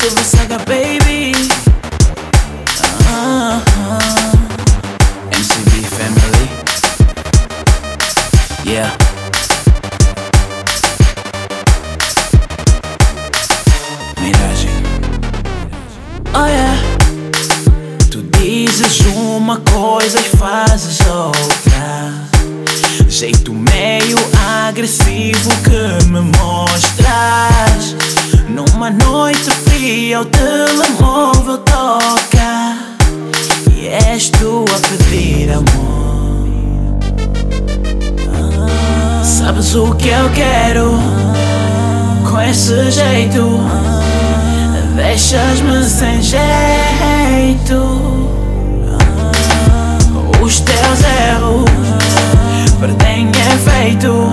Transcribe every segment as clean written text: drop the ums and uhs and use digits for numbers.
Silver Saga, baby. MCB family. Yeah. Miragem. Olha, tu dizes uma coisa e fazes outra. Jeito meio agressivo que me mostras. Numa noite fria o telemóvel toca e és tu a pedir amor. Sabes o que eu quero? Com esse jeito deixas-me sem jeito. Os teus erros perdem efeito.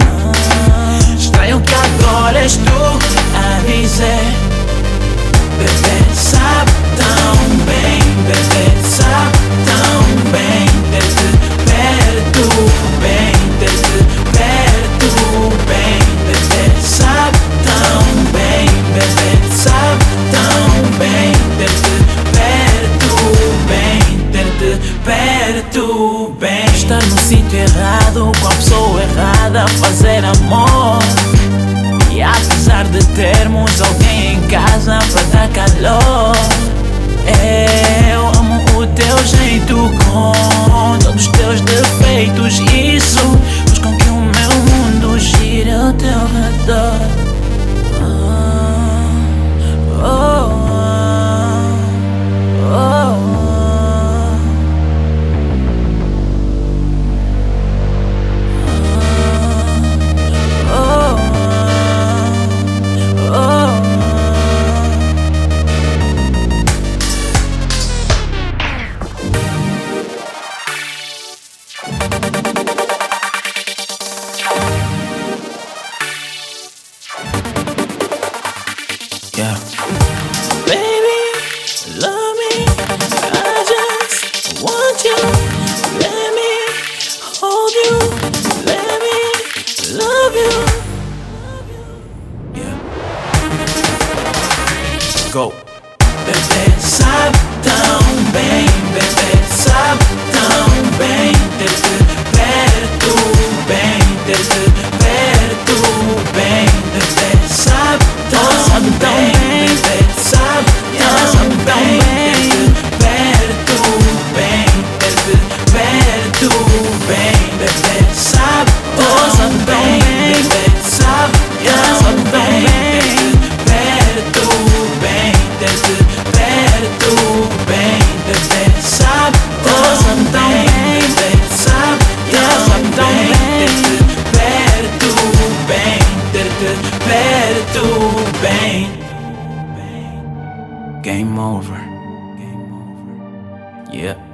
Estranho que agora és tu a dizer: bebê, sabe tão bem, bebê, sabe tão bem, ter-te perto bem, bebê, sabe tão bem, bebê, sabe tão bem, ter-te perto bem. Estar no sítio errado, com a pessoa errada a fazer amor. E apesar de termos alguém em casa para dar calor, eu amo o teu jeito com todos os teus defeitos. Isso faz com que o meu mundo gire ao teu redor. Yeah. Baby, love me, I just want you. Let me hold you, let me love you. Yeah. Go. Bebê, sabe tão bem, bebê, sabe tão bem, ter-te perto bem, ter-te perto bem, bebê, sabe tão bem. Game over. Yeah.